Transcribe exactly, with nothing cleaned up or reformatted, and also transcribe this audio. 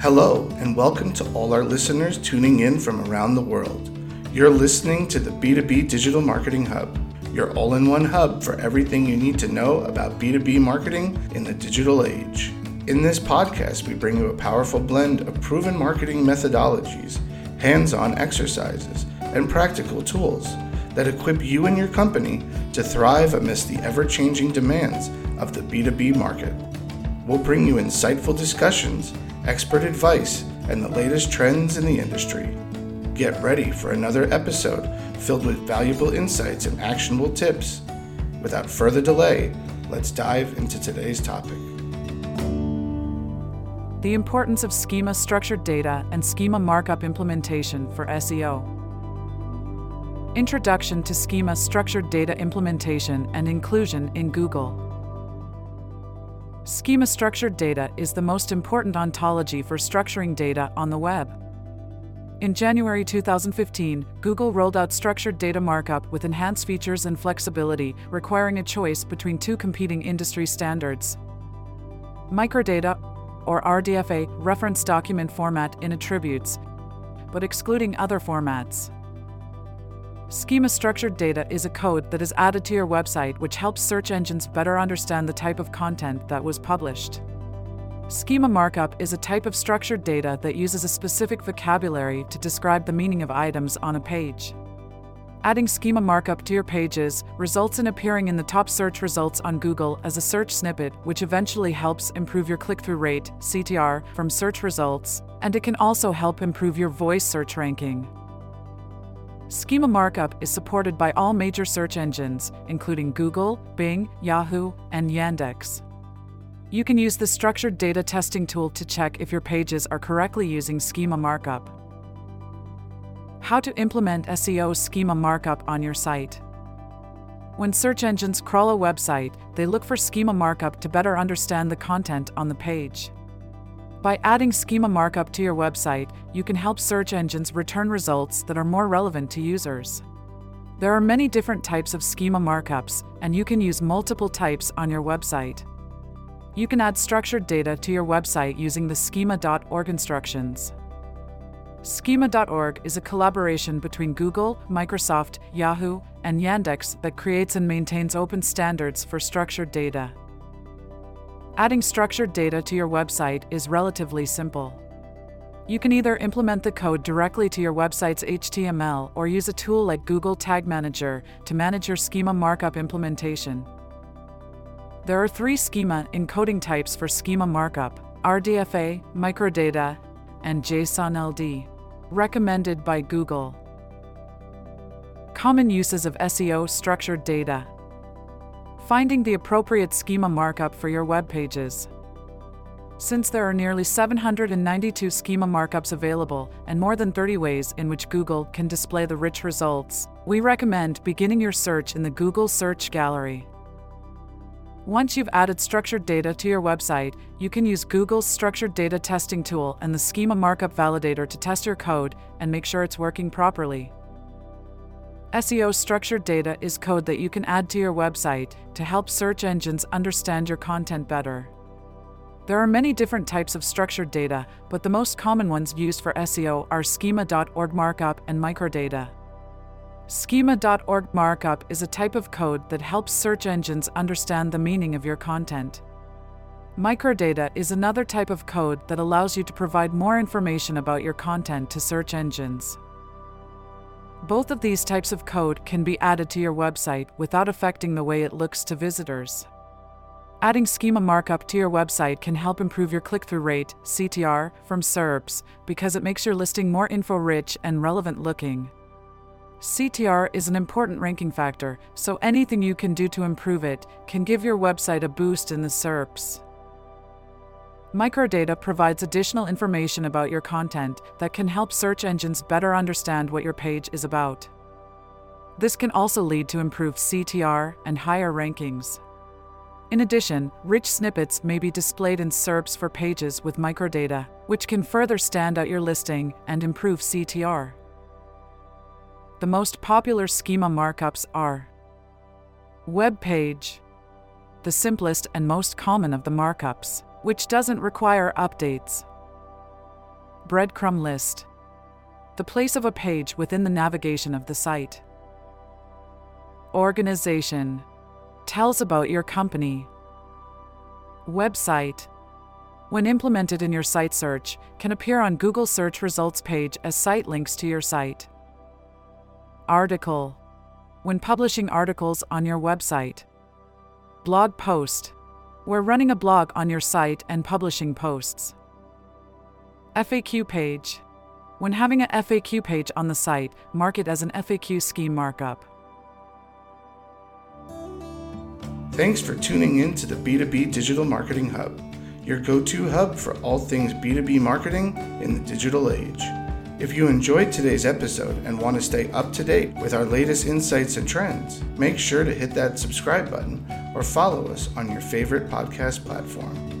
Hello, and welcome to all our listeners tuning in from around the world. You're listening to the B two B Digital Marketing Hub, your all-in-one hub for everything you need to know about B two B marketing in the digital age. In this podcast, we bring you a powerful blend of proven marketing methodologies, hands-on exercises, and practical tools that equip you and your company to thrive amidst the ever-changing demands of the B two B market. We'll bring you insightful discussions, expert advice, and the latest trends in the industry. Get ready for another episode filled with valuable insights and actionable tips. Without further delay, let's dive into today's topic. The importance of schema structured data and schema markup implementation for S E O. Introduction to schema structured data implementation and inclusion in Google. Schema structured data is the most important ontology for structuring data on the web. In January two thousand fifteen, Google rolled out structured data markup with enhanced features and flexibility, requiring a choice between two competing industry standards. Microdata, or R D F A, reference document format in attributes, but excluding other formats. Schema structured data is a code that is added to your website which helps search engines better understand the type of content that was published. Schema markup is a type of structured data that uses a specific vocabulary to describe the meaning of items on a page. Adding schema markup to your pages results in appearing in the top search results on Google as a search snippet, which eventually helps improve your click-through rate, C T R, from search results, and it can also help improve your voice search ranking. Schema markup is supported by all major search engines, including Google, Bing, Yahoo, and Yandex. You can use the Structured Data Testing Tool to check if your pages are correctly using schema markup. How to implement S E O schema markup on your site. When search engines crawl a website, they look for schema markup to better understand the content on the page. By adding schema markup to your website, you can help search engines return results that are more relevant to users. There are many different types of schema markups, and you can use multiple types on your website. You can add structured data to your website using the schema dot org instructions. Schema dot org is a collaboration between Google, Microsoft, Yahoo, and Yandex that creates and maintains open standards for structured data. Adding structured data to your website is relatively simple. You can either implement the code directly to your website's H T M L or use a tool like Google Tag Manager to manage your schema markup implementation. There are three schema encoding types for schema markup: R D F A, Microdata, and JSON L D, recommended by Google. Common uses of S E O structured data. Finding the appropriate schema markup for your web pages. Since there are nearly seven hundred ninety-two schema markups available and more than thirty ways in which Google can display the rich results, we recommend beginning your search in the Google Search Gallery. Once you've added structured data to your website, you can use Google's Structured Data Testing Tool and the Schema Markup Validator to test your code and make sure it's working properly. S E O structured data is code that you can add to your website to help search engines understand your content better. There are many different types of structured data, but the most common ones used for S E O are schema dot org markup and microdata. Schema dot org markup is a type of code that helps search engines understand the meaning of your content. Microdata is another type of code that allows you to provide more information about your content to search engines. Both of these types of code can be added to your website without affecting the way it looks to visitors. Adding schema markup to your website can help improve your click-through rate, C T R, from S E R Ps, because it makes your listing more info-rich and relevant-looking. C T R is an important ranking factor, so anything you can do to improve it can give your website a boost in the S E R Ps. Microdata provides additional information about your content that can help search engines better understand what your page is about. This can also lead to improved C T R and higher rankings. In addition, rich snippets may be displayed in S E R Ps for pages with microdata, which can further stand out your listing and improve C T R. The most popular schema markups are web page, the simplest and most common of the markups, which doesn't require updates. breadcrumb list, the place of a page within the navigation of the site. Organization tells about your company. Website, when implemented in your site search, can appear on Google search results page as site links to your site. Article, when publishing articles on your website. Blog post, where running a blog on your site and publishing posts. F A Q page, when having a F A Q page on the site, mark it as an F A Q schema markup. Thanks for tuning in to the B two B Digital Marketing Hub, your go-to hub for all things B two B marketing in the digital age. If you enjoyed today's episode and want to stay up to date with our latest insights and trends, make sure to hit that subscribe button or follow us on your favorite podcast platform.